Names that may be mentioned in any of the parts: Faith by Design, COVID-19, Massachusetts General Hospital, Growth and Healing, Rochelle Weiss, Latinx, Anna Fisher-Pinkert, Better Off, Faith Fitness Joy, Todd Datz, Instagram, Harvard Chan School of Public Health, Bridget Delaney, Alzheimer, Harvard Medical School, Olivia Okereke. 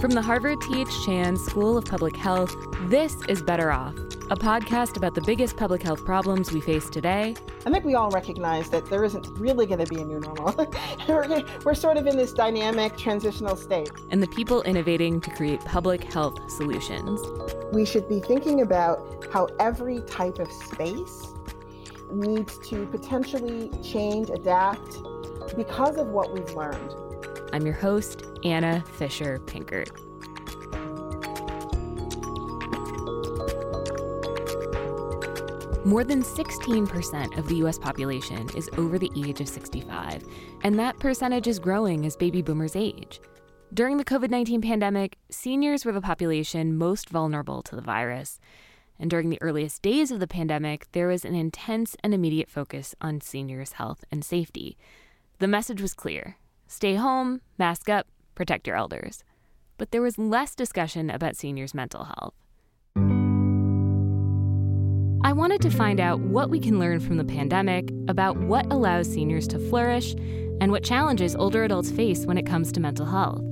From the Harvard Chan School of Public Health, this is Better Off, a podcast about the biggest public health problems we face today. I think we all recognize that there isn't really going to be a new normal. We're sort of in this dynamic transitional state. And the people innovating to create public health solutions. We should be thinking about how every type of space needs to potentially change, adapt, because of what we've learned. I'm your host, Anna Fisher-Pinkert. More than 16% of the U.S. population is over the age of 65, and that percentage is growing as baby boomers age. During the COVID-19 pandemic, seniors were the population most vulnerable to the virus. And during the earliest days of the pandemic, there was an intense and immediate focus on seniors' health and safety. The message was clear. Stay home, mask up, protect your elders. But there was less discussion about seniors' mental health. I wanted to find out what we can learn from the pandemic about what allows seniors to flourish and what challenges older adults face when it comes to mental health.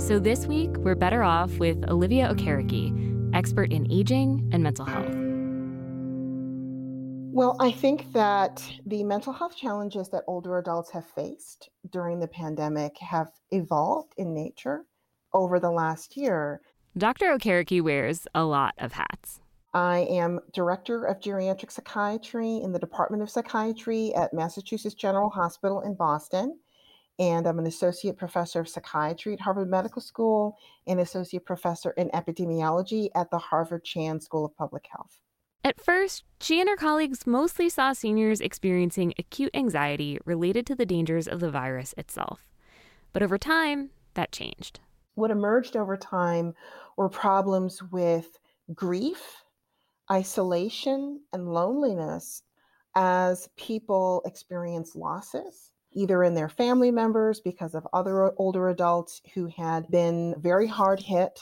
So this week, we're Better Off with Olivia Okereke, expert in aging and mental health. Well, I think that the mental health challenges that older adults have faced during the pandemic have evolved in nature over the last year. Dr. Okereke wears a lot of hats. I am director of geriatric psychiatry in the Department of Psychiatry at Massachusetts General Hospital in Boston. And I'm an associate professor of psychiatry at Harvard Medical School and associate professor in epidemiology at the Harvard Chan School of Public Health. At first, she and her colleagues mostly saw seniors experiencing acute anxiety related to the dangers of the virus itself. But over time, that changed. What emerged over time were problems with grief, isolation, and loneliness as people experience losses, either in their family members because of other older adults who had been very hard hit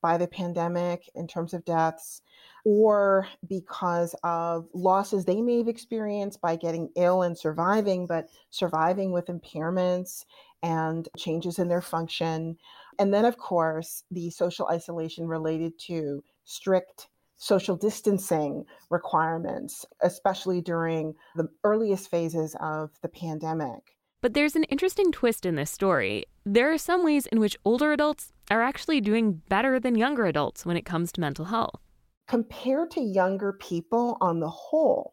by the pandemic in terms of deaths, or because of losses they may have experienced by getting ill and surviving, but surviving with impairments and changes in their function. And then, of course, the social isolation related to strict social distancing requirements, especially during the earliest phases of the pandemic. But there's an interesting twist in this story. There are some ways in which older adults are actually doing better than younger adults when it comes to mental health. Compared to younger people on the whole,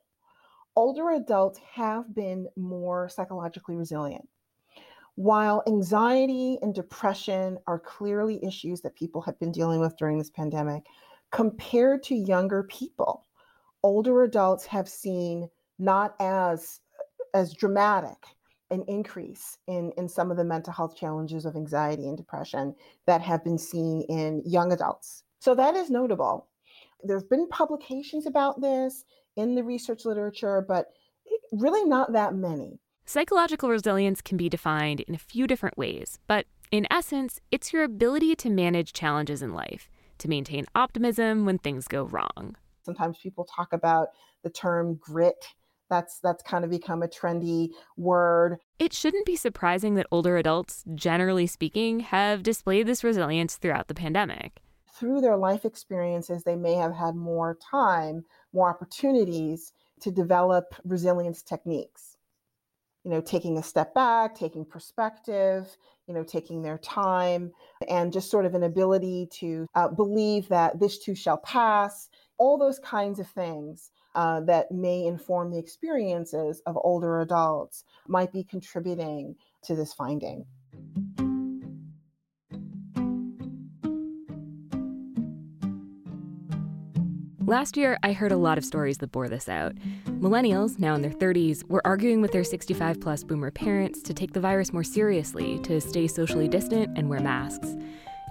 older adults have been more psychologically resilient. While anxiety and depression are clearly issues that people have been dealing with during this pandemic, compared to younger people, older adults have seen not as dramatic an increase in some of the mental health challenges of anxiety and depression that have been seen in young adults. So that is notable. There's been publications about this in the research literature, but really not that many. Psychological resilience can be defined in a few different ways, but in essence, it's your ability to manage challenges in life, to maintain optimism when things go wrong. Sometimes people talk about the term grit. That's kind of become a trendy word. It shouldn't be surprising that older adults, generally speaking, have displayed this resilience throughout the pandemic. Through their life experiences, they may have had more time, more opportunities to develop resilience techniques. You know, taking a step back, taking perspective, you know, taking their time, and just sort of an ability to believe that this too shall pass, all those kinds of things that may inform the experiences of older adults might be contributing to this finding. Last year, I heard a lot of stories that bore this out. Millennials, now in their 30s, were arguing with their 65-plus boomer parents to take the virus more seriously, to stay socially distant and wear masks.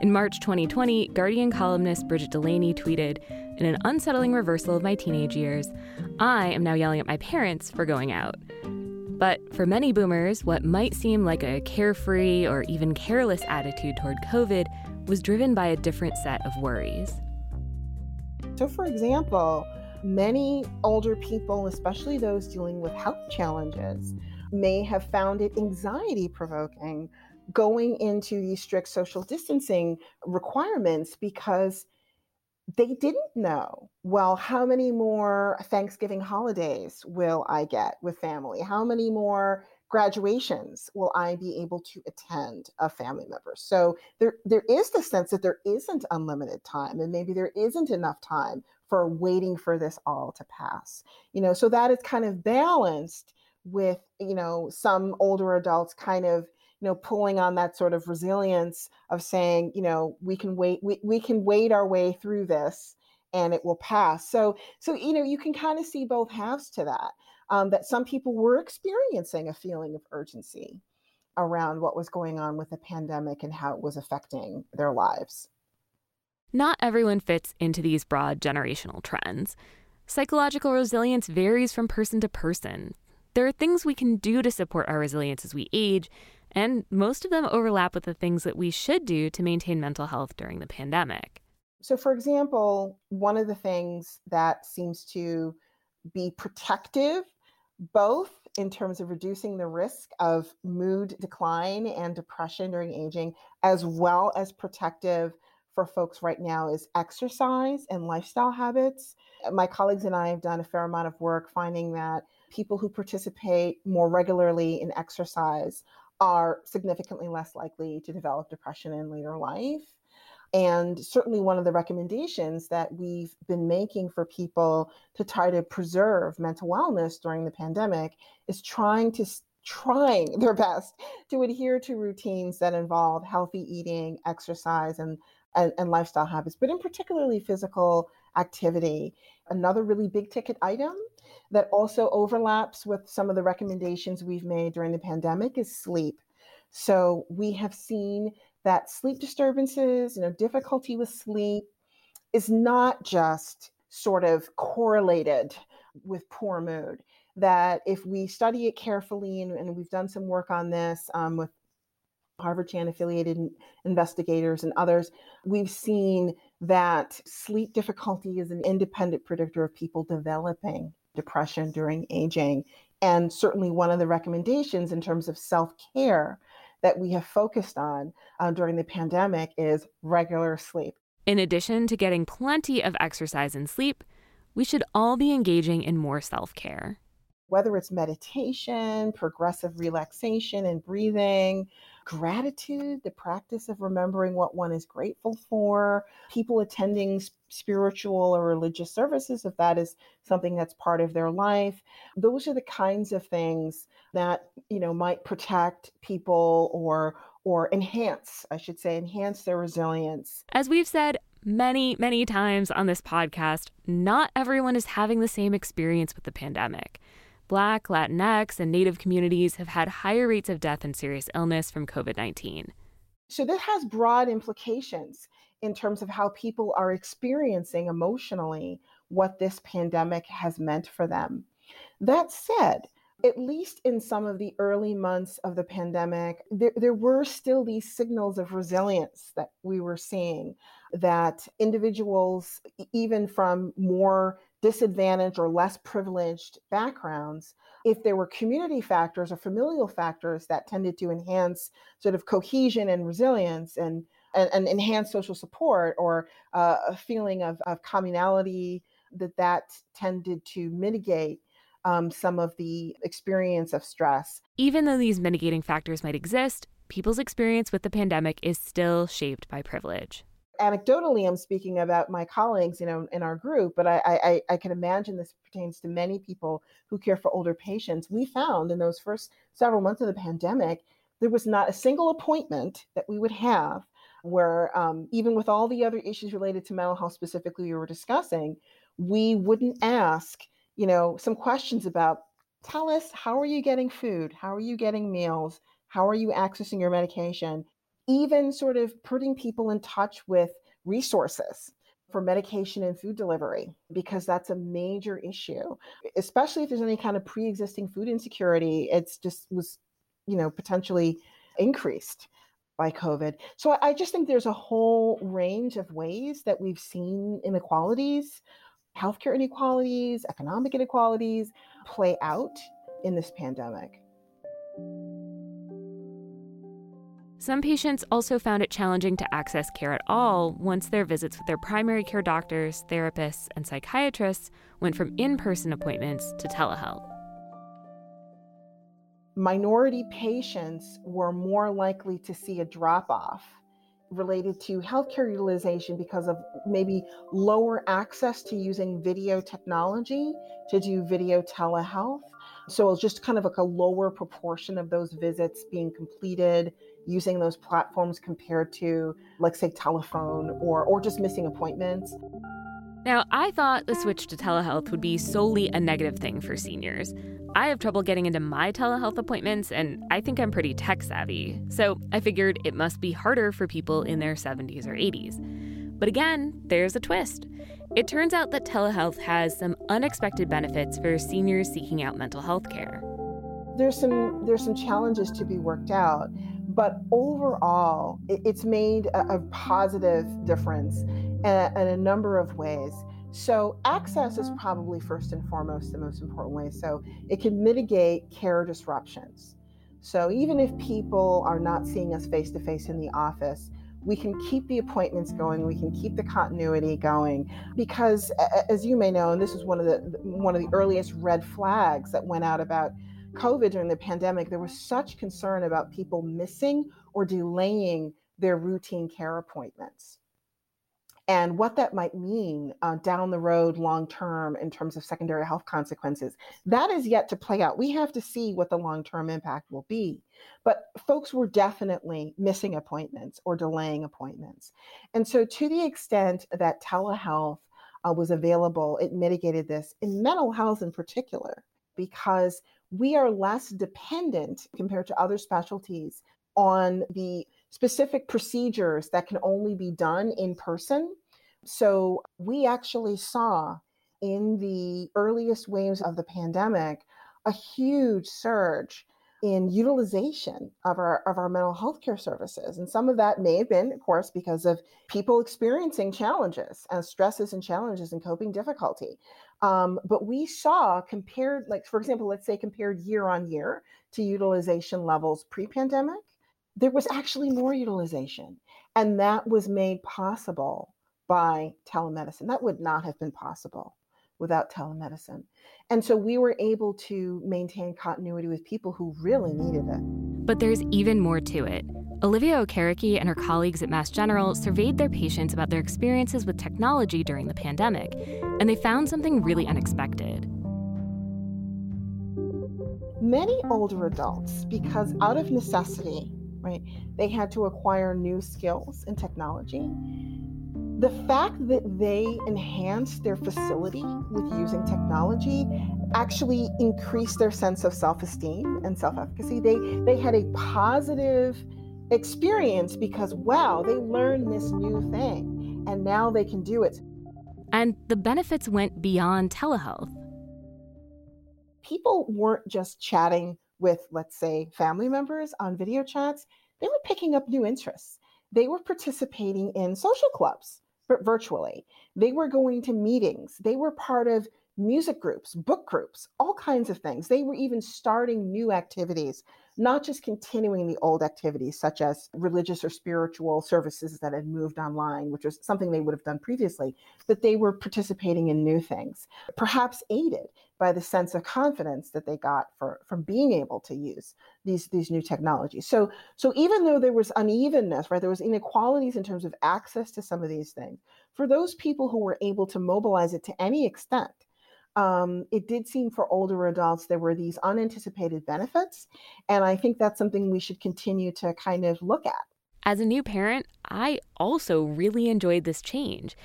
In March 2020, Guardian columnist Bridget Delaney tweeted, "In an unsettling reversal of my teenage years, I am now yelling at my parents for going out." But for many boomers, what might seem like a carefree or even careless attitude toward COVID was driven by a different set of worries. So, for example, many older people, especially those dealing with health challenges, may have found it anxiety-provoking going into these strict social distancing requirements because they didn't know, well, how many more Thanksgiving holidays will I get with family? How many more graduations will I be able to attend a family member? So there is the sense that there isn't unlimited time, and maybe there isn't enough time for waiting for this all to pass. You know, so that is kind of balanced with, you know, some older adults kind of, you know, pulling on that sort of resilience of saying, you know, we can wait our way through this and it will pass. So, you know, you can kind of see both halves to that, that some people were experiencing a feeling of urgency around what was going on with the pandemic and how it was affecting their lives. Not everyone fits into these broad generational trends. Psychological resilience varies from person to person. There are things we can do to support our resilience as we age, and most of them overlap with the things that we should do to maintain mental health during the pandemic. So, for example, one of the things that seems to be protective, both in terms of reducing the risk of mood decline and depression during aging, as well as protective for folks right now, is exercise and lifestyle habits. My colleagues and I have done a fair amount of work finding that people who participate more regularly in exercise are significantly less likely to develop depression in later life. And certainly one of the recommendations that we've been making for people to try to preserve mental wellness during the pandemic is trying their best to adhere to routines that involve healthy eating, exercise, and lifestyle habits, but in particularly physical activity. Another really big ticket item that also overlaps with some of the recommendations we've made during the pandemic is sleep. So we have seen that sleep disturbances, you know, difficulty with sleep is not just sort of correlated with poor mood. That if we study it carefully, and we've done some work on this with Harvard Chan affiliated investigators and others, we've seen that sleep difficulty is an independent predictor of people developing depression during aging. And certainly one of the recommendations in terms of self-care that we have focused on during the pandemic is regular sleep. In addition to getting plenty of exercise and sleep, we should all be engaging in more self-care. Whether it's meditation, progressive relaxation and breathing, gratitude, the practice of remembering what one is grateful for, people attending spiritual or religious services, if that is something that's part of their life. Those are the kinds of things that, you know, might protect people or enhance their resilience. As we've said many, many times on this podcast, not everyone is having the same experience with the pandemic. Black, Latinx, and Native communities have had higher rates of death and serious illness from COVID-19. So this has broad implications in terms of how people are experiencing emotionally what this pandemic has meant for them. That said, at least in some of the early months of the pandemic, there were still these signals of resilience that we were seeing, that individuals, even from more disadvantaged or less privileged backgrounds, if there were community factors or familial factors that tended to enhance sort of cohesion and resilience and enhance social support or a feeling of communality, that tended to mitigate some of the experience of stress. Even though these mitigating factors might exist, people's experience with the pandemic is still shaped by privilege. Anecdotally, I'm speaking about my colleagues, you know, in our group, but I can imagine this pertains to many people who care for older patients. We found in those first several months of the pandemic, there was not a single appointment that we would have where, even with all the other issues related to mental health specifically we were discussing, we wouldn't ask, you know, some questions about, tell us, how are you getting food? How are you getting meals? How are you accessing your medication? Even sort of putting people in touch with resources for medication and food delivery, because that's a major issue, especially if there's any kind of pre-existing food insecurity. It's just was, you know, potentially increased by COVID. So I just think there's a whole range of ways that we've seen inequalities, healthcare inequalities, economic inequalities play out in this pandemic. Some patients also found it challenging to access care at all once their visits with their primary care doctors, therapists, and psychiatrists went from in-person appointments to telehealth. Minority patients were more likely to see a drop-off related to healthcare utilization because of maybe lower access to using video technology to do video telehealth. So it's just kind of like a lower proportion of those visits being completed using those platforms compared to, like, say, telephone or just missing appointments. Now, I thought the switch to telehealth would be solely a negative thing for seniors. I have trouble getting into my telehealth appointments, and I think I'm pretty tech-savvy. So I figured it must be harder for people in their 70s or 80s. But again, there's a twist. It turns out that telehealth has some unexpected benefits for seniors seeking out mental health care. There's some challenges to be worked out, but overall, it's made a positive difference in a number of ways. So access is probably first and foremost the most important way. So it can mitigate care disruptions. So even if people are not seeing us face to face in the office, we can keep the appointments going. We can keep the continuity going, because as you may know, and this is one of the earliest red flags that went out about COVID during the pandemic, there was such concern about people missing or delaying their routine care appointments and what that might mean down the road long-term in terms of secondary health consequences. That is yet to play out. We have to see what the long-term impact will be. But folks were definitely missing appointments or delaying appointments. And so to the extent that telehealth was available, it mitigated this in mental health in particular, because we are less dependent compared to other specialties on the specific procedures that can only be done in person. So we actually saw in the earliest waves of the pandemic a huge surge in utilization of our mental health care services. And some of that may have been, of course, because of people experiencing challenges and stresses and challenges and coping difficulty. But we saw compared, like, for example, let's say compared year on year to utilization levels pre-pandemic, there was actually more utilization. And that was made possible by telemedicine. That would not have been possible without telemedicine. And so we were able to maintain continuity with people who really needed it. But there's even more to it. Olivia Okereke and her colleagues at Mass General surveyed their patients about their experiences with technology during the pandemic, and they found something really unexpected. Many older adults, because out of necessity, right, they had to acquire new skills in technology. The fact that they enhanced their facility with using technology actually increased their sense of self-esteem and self-efficacy. They had a positive experience because, wow, they learned this new thing and now they can do it. And the benefits went beyond telehealth. People weren't just chatting with, let's say, family members on video chats. They were picking up new interests. They were participating in social clubs, but virtually. They were going to meetings. They were part of music groups, book groups, all kinds of things. They were even starting new activities, not just continuing the old activities, such as religious or spiritual services that had moved online, which was something they would have done previously, but they were participating in new things, perhaps aided by the sense of confidence that they got from being able to use these new technologies. So even though there was unevenness, right, there was inequalities in terms of access to some of these things, for those people who were able to mobilize it to any extent, it did seem for older adults there were these unanticipated benefits, and I think that's something we should continue to kind of look at. As a new parent, I also really enjoyed this change.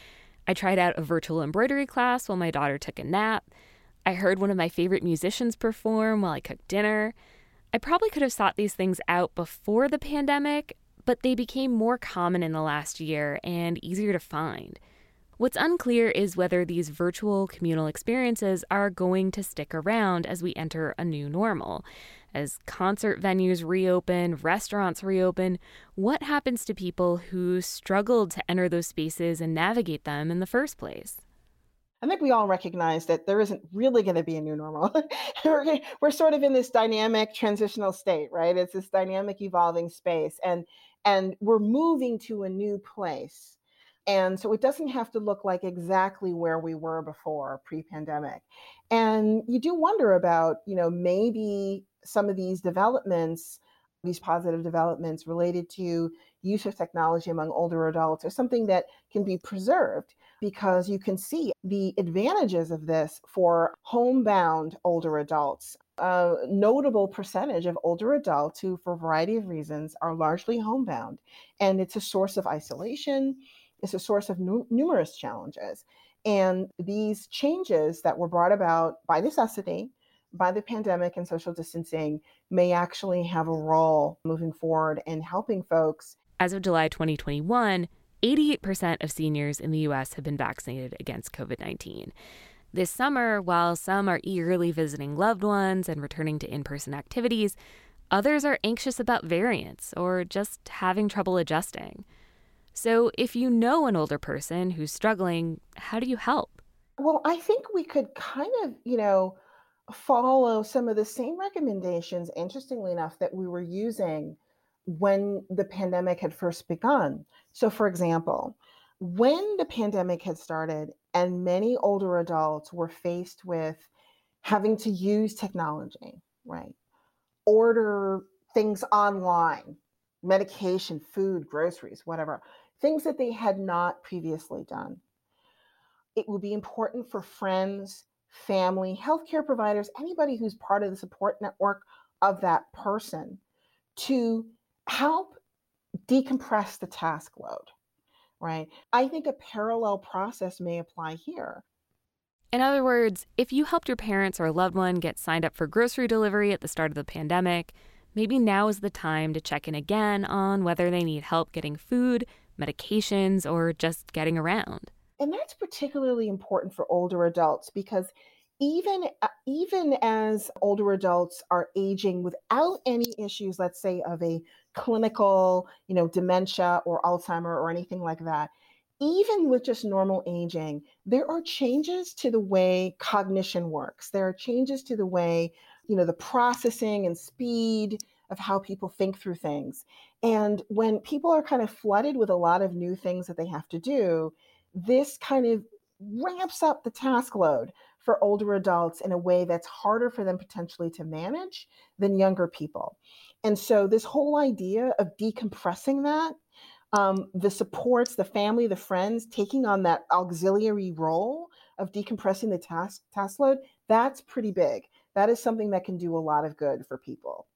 I tried out a virtual embroidery class while my daughter took a nap. I heard one of my favorite musicians perform while I cooked dinner. I probably could have sought these things out before the pandemic, but they became more common in the last year and easier to find. What's unclear is whether these virtual communal experiences are going to stick around as we enter a new normal. As concert venues reopen, restaurants reopen, what happens to people who struggled to enter those spaces and navigate them in the first place? I think we all recognize that there isn't really going to be a new normal. We're sort of in this dynamic transitional state, right? It's this dynamic evolving space, and we're moving to a new place. And so it doesn't have to look like exactly where we were before pre-pandemic. And you do wonder about, you know, maybe some of these developments, these positive developments related to use of technology among older adults are something that can be preserved, because you can see the advantages of this for homebound older adults. A notable percentage of older adults who, for a variety of reasons, are largely homebound. And it's a source of isolation. It's a source of numerous challenges. And these changes that were brought about by necessity, by the pandemic and social distancing, may actually have a role moving forward in helping folks. As of July 2021, 88% of seniors in the U.S. have been vaccinated against COVID-19. This summer, while some are eagerly visiting loved ones and returning to in-person activities, others are anxious about variants or just having trouble adjusting. So if you know an older person who's struggling, how do you help? Well, I think we could kind of, you know, follow some of the same recommendations, interestingly enough, that we were using when the pandemic had first begun. So, for example, when the pandemic had started and many older adults were faced with having to use technology, right? Order things online, medication, food, groceries, whatever, things that they had not previously done. It will be important for friends, family, healthcare providers, anybody who's part of the support network of that person to help decompress the task load, right? I think a parallel process may apply here. In other words, if you helped your parents or a loved one get signed up for grocery delivery at the start of the pandemic, maybe now is the time to check in again on whether they need help getting food, medications, or just getting around. And that's particularly important for older adults, because even as older adults are aging without any issues, let's say, of a clinical, you know, dementia or Alzheimer or anything like that, even with just normal aging, there are changes to the way cognition works. There are changes to the way, you know, the processing and speed of how people think through things. And when people are kind of flooded with a lot of new things that they have to do, this kind of ramps up the task load for older adults in a way that's harder for them potentially to manage than younger people. And so this whole idea of decompressing that, the supports, the family, the friends, taking on that auxiliary role of decompressing the task load, that's pretty big. That is something that can do a lot of good for people.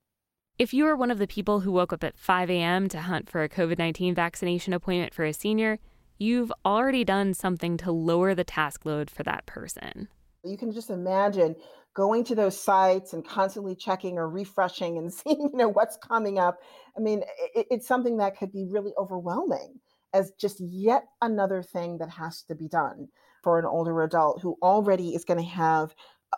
If you are one of the people who woke up at 5 a.m. to hunt for a COVID-19 vaccination appointment for a senior, you've already done something to lower the task load for that person. You can just imagine going to those sites and constantly checking or refreshing and seeing, you know, what's coming up. I mean, it's something that could be really overwhelming as just yet another thing that has to be done for an older adult who already is going to have,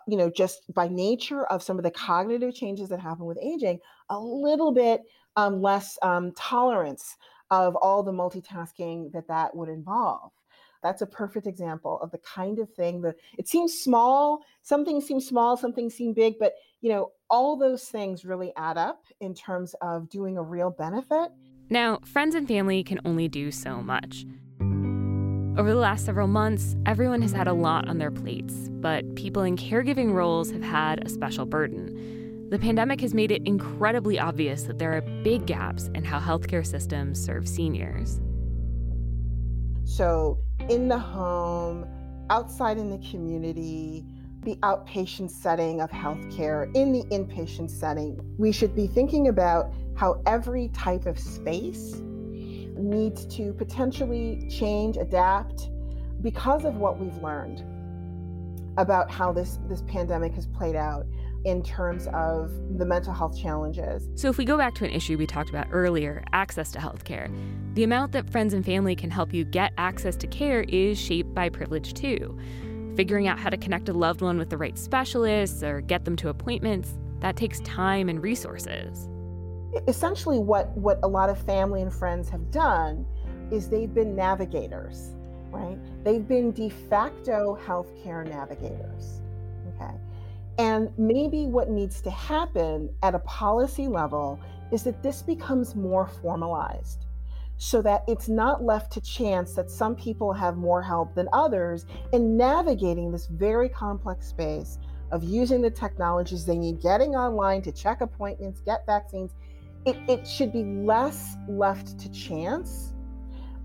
you know, just by nature of some of the cognitive changes that happen with aging, a little bit less tolerance of all the multitasking that would involve. That's a perfect example of the kind of thing that it seems small. Some things seem small, some things seem big, but, you know, all those things really add up in terms of doing a real benefit. Now, friends and family can only do so much. Over the last several months, everyone has had a lot on their plates, but people in caregiving roles have had a special burden. The pandemic has made it incredibly obvious that there are big gaps in how healthcare systems serve seniors. So in the home, outside in the community, the outpatient setting of healthcare, in the inpatient setting, we should be thinking about how every type of space needs to potentially change, adapt, because of what we've learned about how this pandemic has played out in terms of the mental health challenges. So if we go back to an issue we talked about earlier, access to healthcare, the amount that friends and family can help you get access to care is shaped by privilege too. Figuring out how to connect a loved one with the right specialists or get them to appointments, that takes time and resources. Essentially, what a lot of family and friends have done is they've been navigators, right? They've been de facto healthcare navigators, okay? And maybe what needs to happen at a policy level is that this becomes more formalized so that it's not left to chance that some people have more help than others in navigating this very complex space of using the technologies they need, getting online to check appointments, get vaccines. It should be less left to chance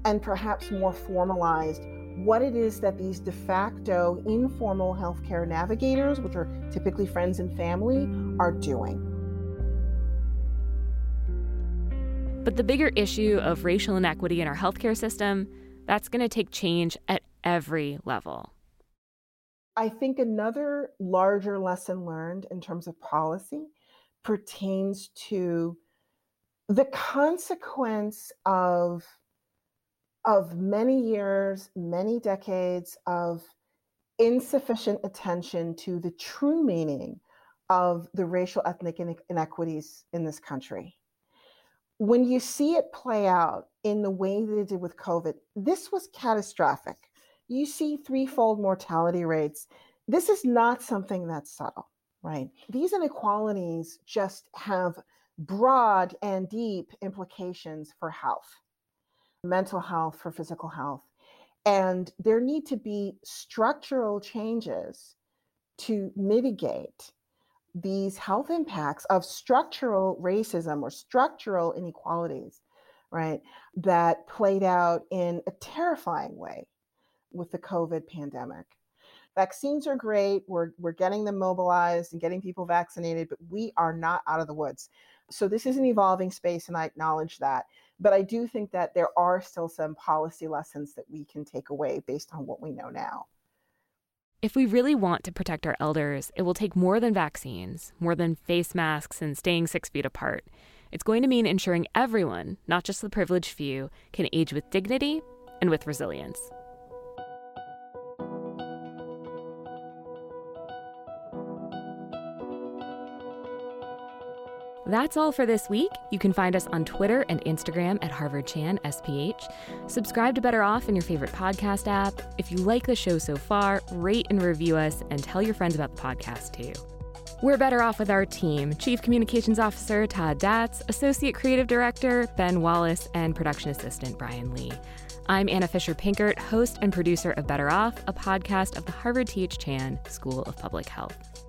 and perhaps more formalized what it is that these de facto informal healthcare navigators, which are typically friends and family, are doing. But the bigger issue of racial inequity in our healthcare system, that's going to take change at every level. I think another larger lesson learned in terms of policy pertains to the consequence of many years, many decades of insufficient attention to the true meaning of the racial ethnic inequities in this country. When you see it play out in the way that it did with COVID, this was catastrophic. You see threefold mortality rates. This is not something that's subtle, right? These inequalities just have broad and deep implications for health, mental health, for physical health. And there need to be structural changes to mitigate these health impacts of structural racism or structural inequalities, right, that played out in a terrifying way with the COVID pandemic. Vaccines are great. We're getting them mobilized and getting people vaccinated, but we are not out of the woods. So this is an evolving space, and I acknowledge that. But I do think that there are still some policy lessons that we can take away based on what we know now. If we really want to protect our elders, it will take more than vaccines, more than face masks and staying 6 feet apart. It's going to mean ensuring everyone, not just the privileged few, can age with dignity and with resilience. That's all for this week. You can find us on Twitter and Instagram at Harvard Chan SPH. Subscribe to Better Off in your favorite podcast app. If you like the show so far, rate and review us and tell your friends about the podcast too. We're Better Off with our team, Chief Communications Officer Todd Datz, Associate Creative Director Ben Wallace, and Production Assistant Brian Lee. I'm Anna Fisher-Pinkert, host and producer of Better Off, a podcast of the Harvard T.H. Chan School of Public Health.